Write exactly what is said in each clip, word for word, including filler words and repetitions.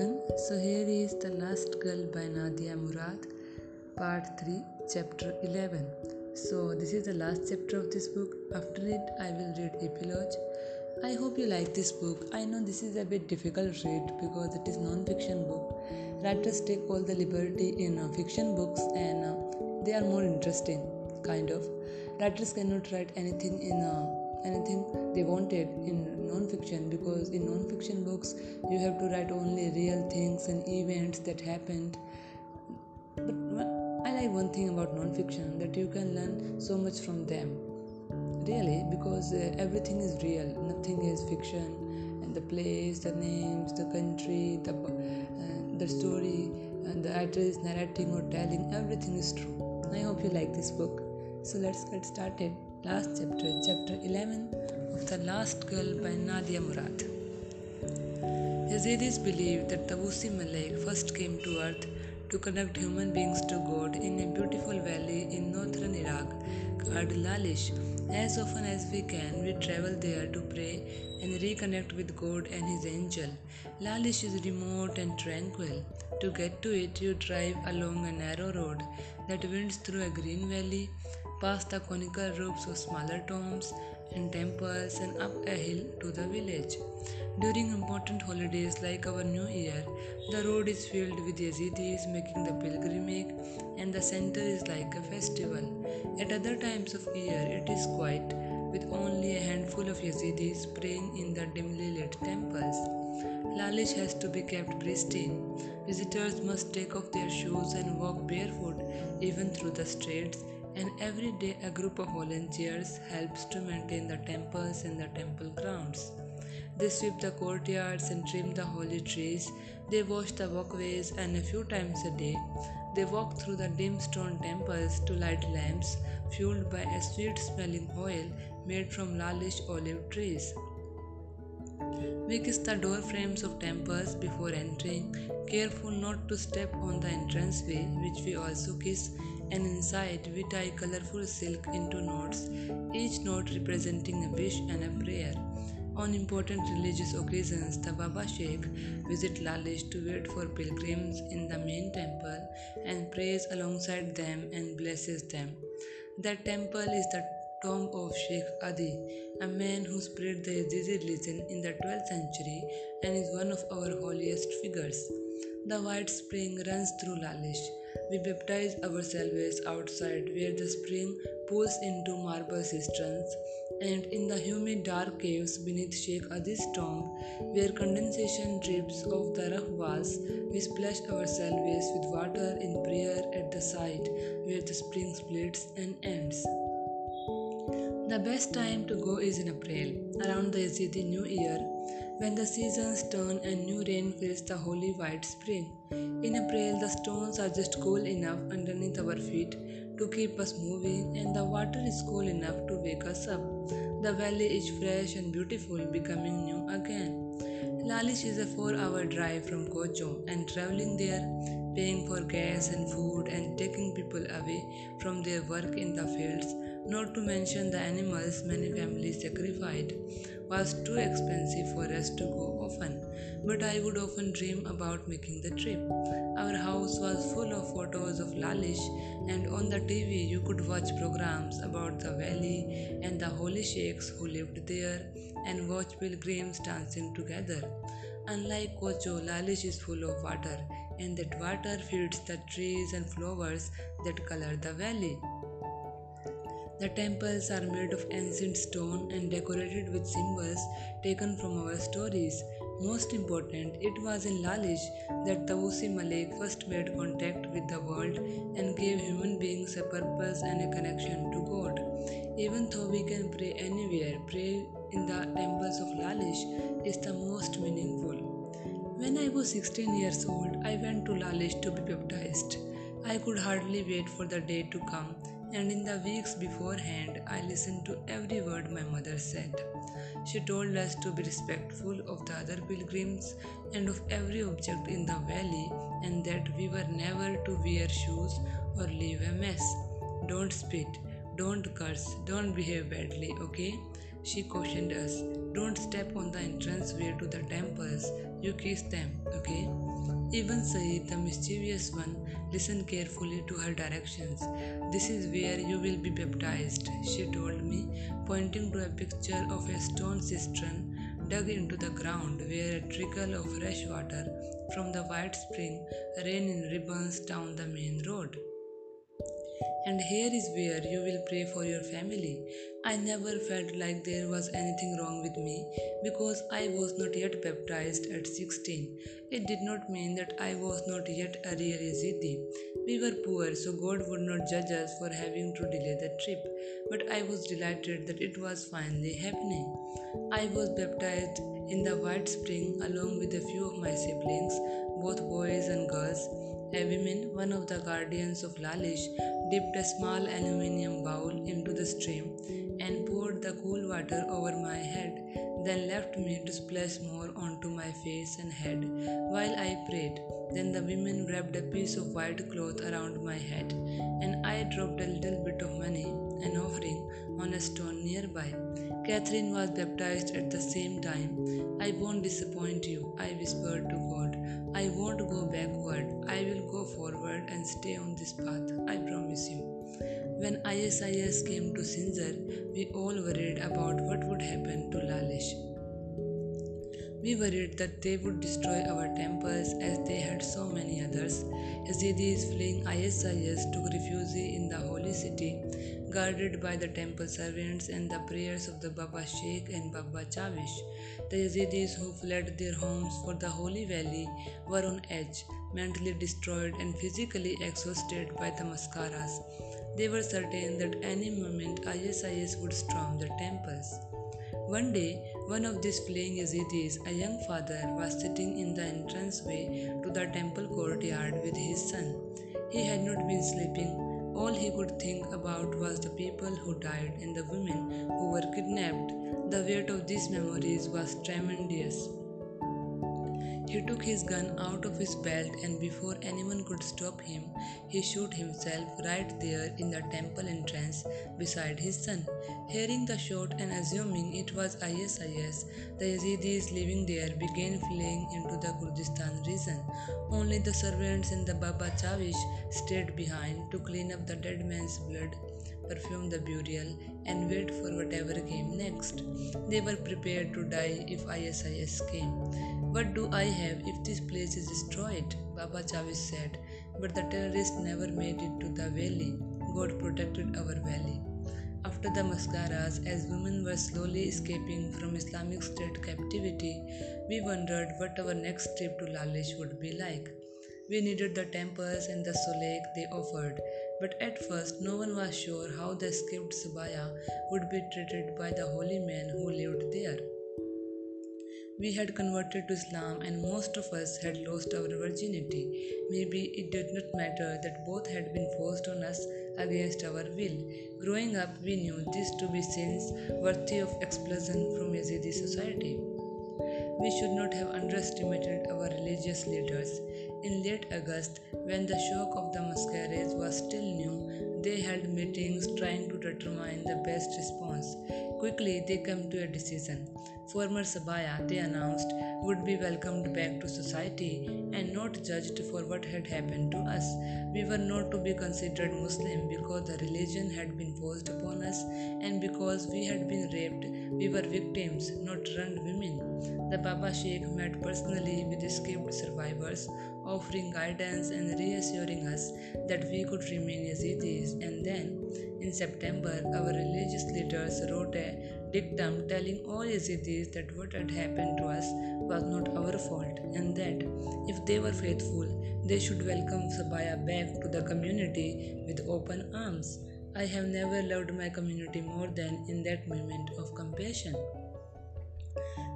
Everyone, so here is The Last Girl by Nadia Murad, part three, chapter eleven. So this is the last chapter of this book. After it I will read epilogue. I hope you like this book. I know this is a bit difficult to read because it is non-fiction book. Writers take all the liberty in uh, fiction books and uh, they are more interesting, kind of. Writers cannot write anything in uh, anything they wanted in non-fiction, because in non-fiction books you have to write only real things and events that happened. But I like one thing about non-fiction, that you can learn so much from them, really, because uh, everything is real, nothing is fiction, and the place, the names, the country, the, uh, the story, and the actress narrating or telling, everything is true. I hope you like this book. So let's get started. Last chapter, chapter eleven of The Last Girl by Nadia Murad. Yazidis believe that Tawusi Malik first came to earth to connect human beings to God in a beautiful valley in northern Iraq called Lalish. As often as we can, we travel there to pray and reconnect with God and His angel. Lalish is remote and tranquil. To get to it, you drive along a narrow road that winds through a green valley, past the conical roofs of smaller tombs and temples, and up a hill to the village. During important holidays like our New Year, the road is filled with Yazidis making the pilgrimage, and the center is like a festival. At other times of year, it is quiet, with only a handful of Yazidis praying in the dimly lit temples. Lalish has to be kept pristine. Visitors must take off their shoes and walk barefoot even through the streets, and every day a group of volunteers helps to maintain the temples and the temple grounds. They sweep the courtyards and trim the holy trees. They wash the walkways, and a few times a day they walk through the dim stone temples to light lamps fueled by a sweet-smelling oil made from Lalish olive trees. We kiss the door frames of temples before entering, careful not to step on the entranceway, which we also kiss, and inside we tie colorful silk into knots, each knot representing a wish and a prayer. On important religious occasions, the Baba Sheikh visits Lalish to wait for pilgrims in the main temple and prays alongside them and blesses them. That temple is the tomb of Sheikh Adi, a man who spread the Yazidi religion in the twelfth century and is one of our holiest figures. The white spring runs through Lalish. We baptize ourselves outside, where the spring pours into marble cisterns, and in the humid dark caves beneath Sheikh Adi's tomb, where condensation drips off the rough walls, we splash ourselves with water in prayer at the site where the spring splits and ends. The best time to go is in April, around the Yazidi New Year, when the seasons turn and new rain fills the holy white spring. In April, the stones are just cool enough underneath our feet to keep us moving, and the water is cool enough to wake us up. The valley is fresh and beautiful, becoming new again. Lalish is a four-hour drive from Kocho, and traveling there, paying for gas and food and taking people away from their work in the fields, not to mention the animals many families sacrificed, was too expensive for us to go often, but I would often dream about making the trip. Our house was full of photos of Lalish, and on the T V you could watch programs about the valley and the holy sheikhs who lived there, and watch pilgrims dancing together. Unlike Kocho, Lalish is full of water, and that water feeds the trees and flowers that color the valley. The temples are made of ancient stone and decorated with symbols taken from our stories. Most important, it was in Lalish that Tawusi Malik first made contact with the world and gave human beings a purpose and a connection to God. Even though we can pray anywhere, prayer in the temples of Lalish is the most meaningful. When I was sixteen years old, I went to Lalish to be baptized. I could hardly wait for the day to come, and in the weeks beforehand, I listened to every word my mother said. She told us to be respectful of the other pilgrims and of every object in the valley, and that we were never to wear shoes or leave a mess. Don't spit, don't curse, don't behave badly, okay? She cautioned us, don't step on the entranceway to the temples, you kiss them, okay? Even Saeed, the mischievous one, listened carefully to her directions. This is where you will be baptized, she told me, pointing to a picture of a stone cistern dug into the ground where a trickle of fresh water from the white spring ran in ribbons down the main road. And here is where you will pray for your family. I never felt like there was anything wrong with me because I was not yet baptized at sixteen. It did not mean that I was not yet a real Yazidi. We were poor, so God would not judge us for having to delay the trip, but I was delighted that it was finally happening. I was baptized in the White Spring along with a few of my siblings, both boys and girls. A woman, one of the guardians of Lalish, dipped a small aluminium bowl into the stream and poured the cool water over my head, then left me to splash more onto my face and head while I prayed. Then the women wrapped a piece of white cloth around my head, and I dropped a little bit of money, an offering, on a stone nearby. Catherine was baptized at the same time. I won't disappoint you, I whispered to God. I won't go backward. I will go forward and stay on this path, I promise you. When ISIS came to Sinjar, we all worried about what would happen to Lalish. We worried that they would destroy our temples as they had so many others. Yazidis fleeing ISIS took refuge in the holy city, guarded by the temple servants and the prayers of the Baba Sheikh and Baba Chawish. The Yazidis who fled their homes for the Holy Valley were on edge, mentally destroyed and physically exhausted by the maskaras. They were certain that any moment ISIS would storm the temples. One day, one of these fleeing Yazidis, a young father, was sitting in the entranceway to the temple courtyard with his son. He had not been sleeping. All he could think about was the people who died and the women who were kidnapped. The weight of these memories was tremendous. He took his gun out of his belt, and before anyone could stop him, he shot himself right there in the temple entrance beside his son. Hearing the shot and assuming it was ISIS, the Yazidis living there began fleeing into the Kurdistan region. Only the servants and the Baba Chawish stayed behind to clean up the dead man's blood, perfume the burial, and wait for whatever came next. They were prepared to die if ISIS came. What do I have if this place is destroyed? Baba Chawish said, but the terrorists never made it to the valley. God protected our valley. After the maskaras, as women were slowly escaping from Islamic State captivity, we wondered what our next trip to Lalish would be like. We needed the temples and the solek they offered, but at first no one was sure how the escaped Sabaya would be treated by the holy men who lived there. We had converted to Islam and most of us had lost our virginity. Maybe it did not matter that both had been forced on us against our will. Growing up, we knew this to be sins worthy of expulsion from Yazidi society. We should not have underestimated our religious leaders. In late August, when the shock of the masquerades was still new, they held meetings trying to determine the best response. Quickly, they came to a decision. Former Sabaya, they announced, would be welcomed back to society and not judged for what had happened to us. We were not to be considered Muslim because the religion had been forced upon us, and because we had been raped, we were victims, not ruined women. The Baba Sheikh met personally with escaped survivors, offering guidance and reassuring us that we could remain Yazidis. And then, in September, our religious leaders wrote a dictum telling all Yazidis that what had happened to us was not our fault, and that if they were faithful, they should welcome Sabaya back to the community with open arms. I have never loved my community more than in that moment of compassion.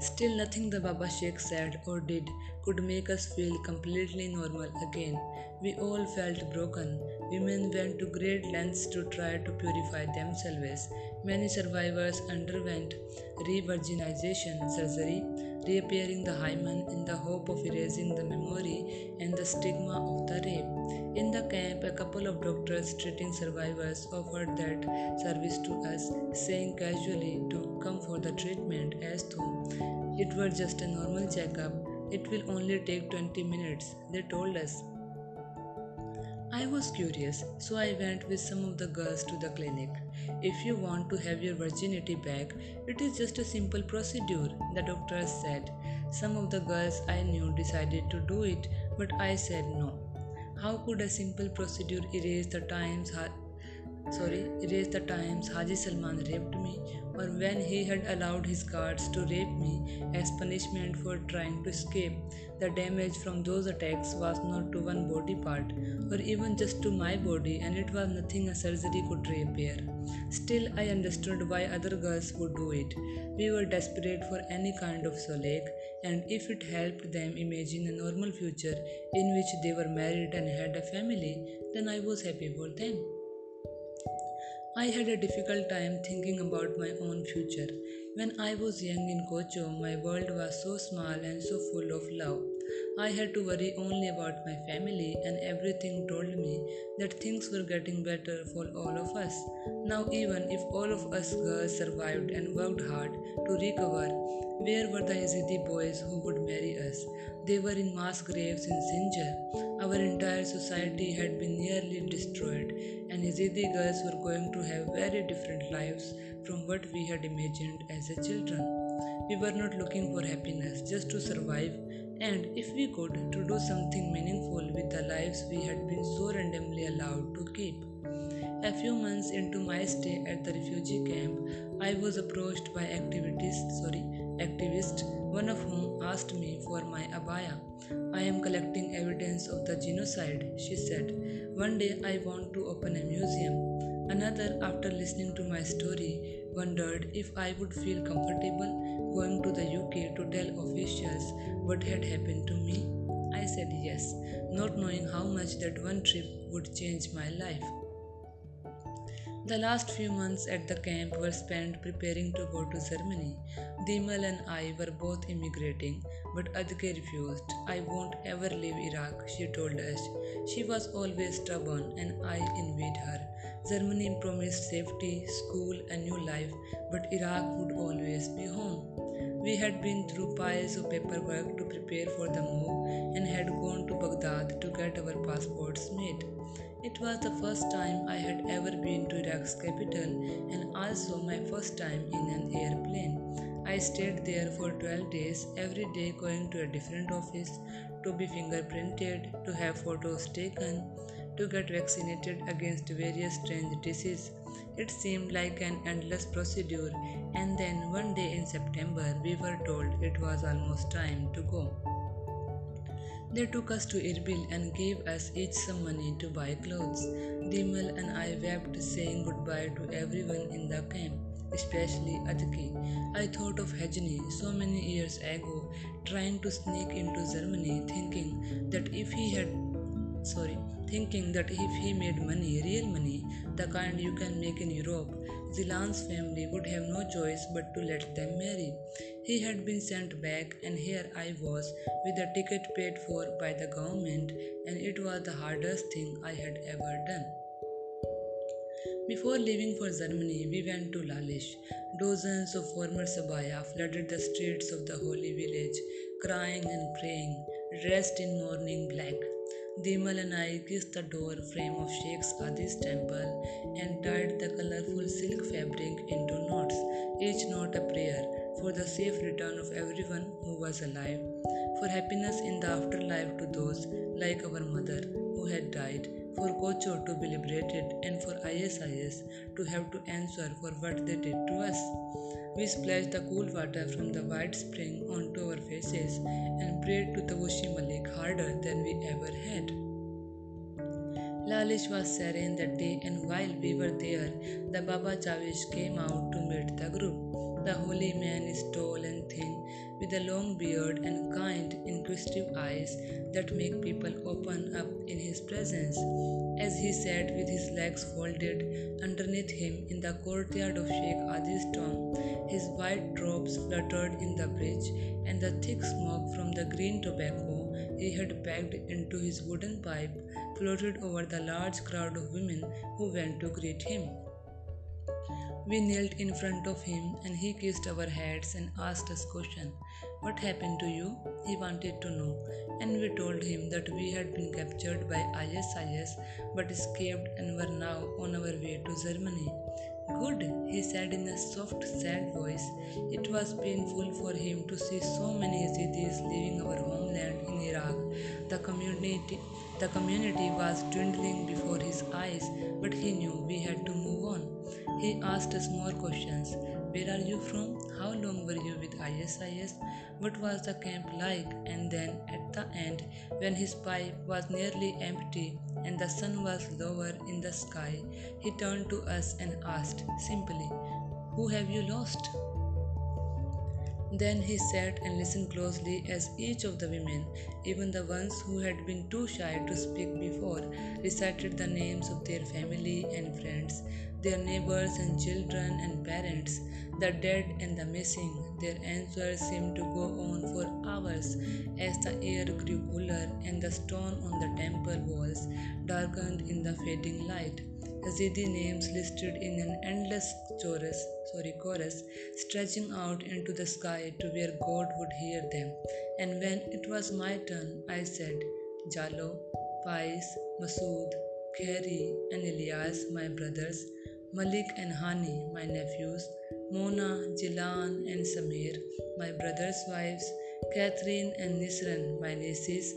Still, nothing the Baba Sheikh said or did could make us feel completely normal again. We all felt broken. Women went to great lengths to try to purify themselves. Many survivors underwent re-virginization surgery, repairing the hymen in the hope of erasing the memory and the stigma of the rape. In the camp, a couple of doctors treating survivors offered that service to us, saying casually to come for the treatment as though it were just a normal checkup. It will only take twenty minutes, they told us. I was curious, so I went with some of the girls to the clinic. If you want to have your virginity back, it is just a simple procedure, the doctors said. Some of the girls I knew decided to do it, but I said no. How could a simple procedure erase the times ha- sorry, erase the times Haji Salman raped me, or when he had allowed his guards to rape me as punishment for trying to escape? The damage from those attacks was not to one body part, or even just to my body, and it was nothing a surgery could repair. Still, I understood why other girls would do it. We were desperate for any kind of solek, and if it helped them imagine a normal future in which they were married and had a family, then I was happy for them. I had a difficult time thinking about my own future. When I was young in Kocho, my world was so small and so full of love. I had to worry only about my family, and everything told me that things were getting better for all of us. Now, even if all of us girls survived and worked hard to recover, where were the Yazidi boys who would marry us? They were in mass graves in Sinjar. Our entire society had been nearly destroyed, and Yazidi girls were going to have very different lives from what we had imagined as a children. We were not looking for happiness, just to survive, and if we could, to do something meaningful with the lives we had been so randomly allowed to keep. A few months into my stay at the refugee camp, I was approached by activities, sorry, activists, one of whom asked me for my abaya. I am collecting evidence of the genocide, she said. One day I want to open a museum. Another, after listening to my story, wondered if I would feel comfortable going to the U K to tell officials what had happened to me. I said yes, not knowing how much that one trip would change my life. The last few months at the camp were spent preparing to go to Germany. Dimal and I were both immigrating, but Adke refused. I won't ever leave Iraq, she told us. She was always stubborn, and I envied her. Germany promised safety, school, and new life, but Iraq would always be home. We had been through piles of paperwork to prepare for the move and had gone to Baghdad to get our passports made. It was the first time I had ever been to Iraq's capital, and also my first time in an airplane. I stayed there for twelve days, every day going to a different office, to be fingerprinted, to have photos taken, to get vaccinated against various strange diseases. It seemed like an endless procedure, and then one day in September we were told it was almost time to go. They took us to Erbil and gave us each some money to buy clothes. Dimal and I wept, saying goodbye to everyone in the camp, especially Adki. I thought of Hajni so many years ago, trying to sneak into Germany, thinking that if he had Sorry, thinking that if he made money, real money, the kind you can make in Europe, Jilan's family would have no choice but to let them marry. He had been sent back, and here I was with a ticket paid for by the government, and it was the hardest thing I had ever done. Before leaving for Germany, we went to Lalish. Dozens of former Sabaya flooded the streets of the holy village, crying and praying, dressed in mourning black. Dimal and I kissed the door frame of Sheikh Adi's temple and tied the colorful silk fabric into knots, each knot a prayer for the safe return of everyone who was alive, for happiness in the afterlife to those like our mother who had died, for Kocho to be liberated, and for ISIS to have to answer for what they did to us. We splashed the cool water from the wide spring onto our faces and prayed to Tawusi Malik harder than we ever had. Lalish was serene that day, and while we were there, the Baba Chawish came out to meet the group. The holy man is tall and thin, with a long beard and kind, inquisitive eyes that make people open up in his presence. As he sat with his legs folded underneath him in the courtyard of Sheikh Adi's tomb, his white robes fluttered in the breeze, and the thick smoke from the green tobacco he had packed into his wooden pipe floated over the large crowd of women who went to greet him. We knelt in front of him and he kissed our heads and asked us question. What happened to you? He wanted to know, and we told him that we had been captured by ISIS but escaped and were now on our way to Germany. Good, he said in a soft, sad voice. It was painful for him to see so many Yazidis leaving our homeland in Iraq. The community, the community was dwindling before his eyes, but he knew we had to move on. He asked us more questions. Where are you from? How long were you with ISIS? What was the camp like? And then at the end, when his pipe was nearly empty and the sun was lower in the sky, he turned to us and asked simply, "Who have you lost?" Then he sat and listened closely as each of the women, even the ones who had been too shy to speak before, recited the names of their family and friends, their neighbors and children and parents, the dead and the missing. Their answers seemed to go on for hours as the air grew cooler and the stone on the temple walls darkened in the fading light. Yazidi names listed in an endless chorus, sorry, chorus, stretching out into the sky to where God would hear them. And when it was my turn, I said, Jalo, Pais, Masood, Khari and Elias, my brothers, Malik and Hani, my nephews, Mona, Jilan and Sameer, my brothers' wives, Catherine and Nisran, my nieces,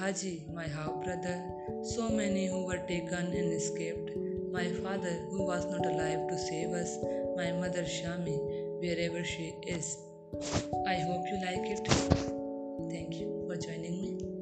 Haji, my half-brother, so many who were taken and escaped, my father who was not alive to save us, my mother Shami, wherever she is. I hope you like it. Thank you for joining me.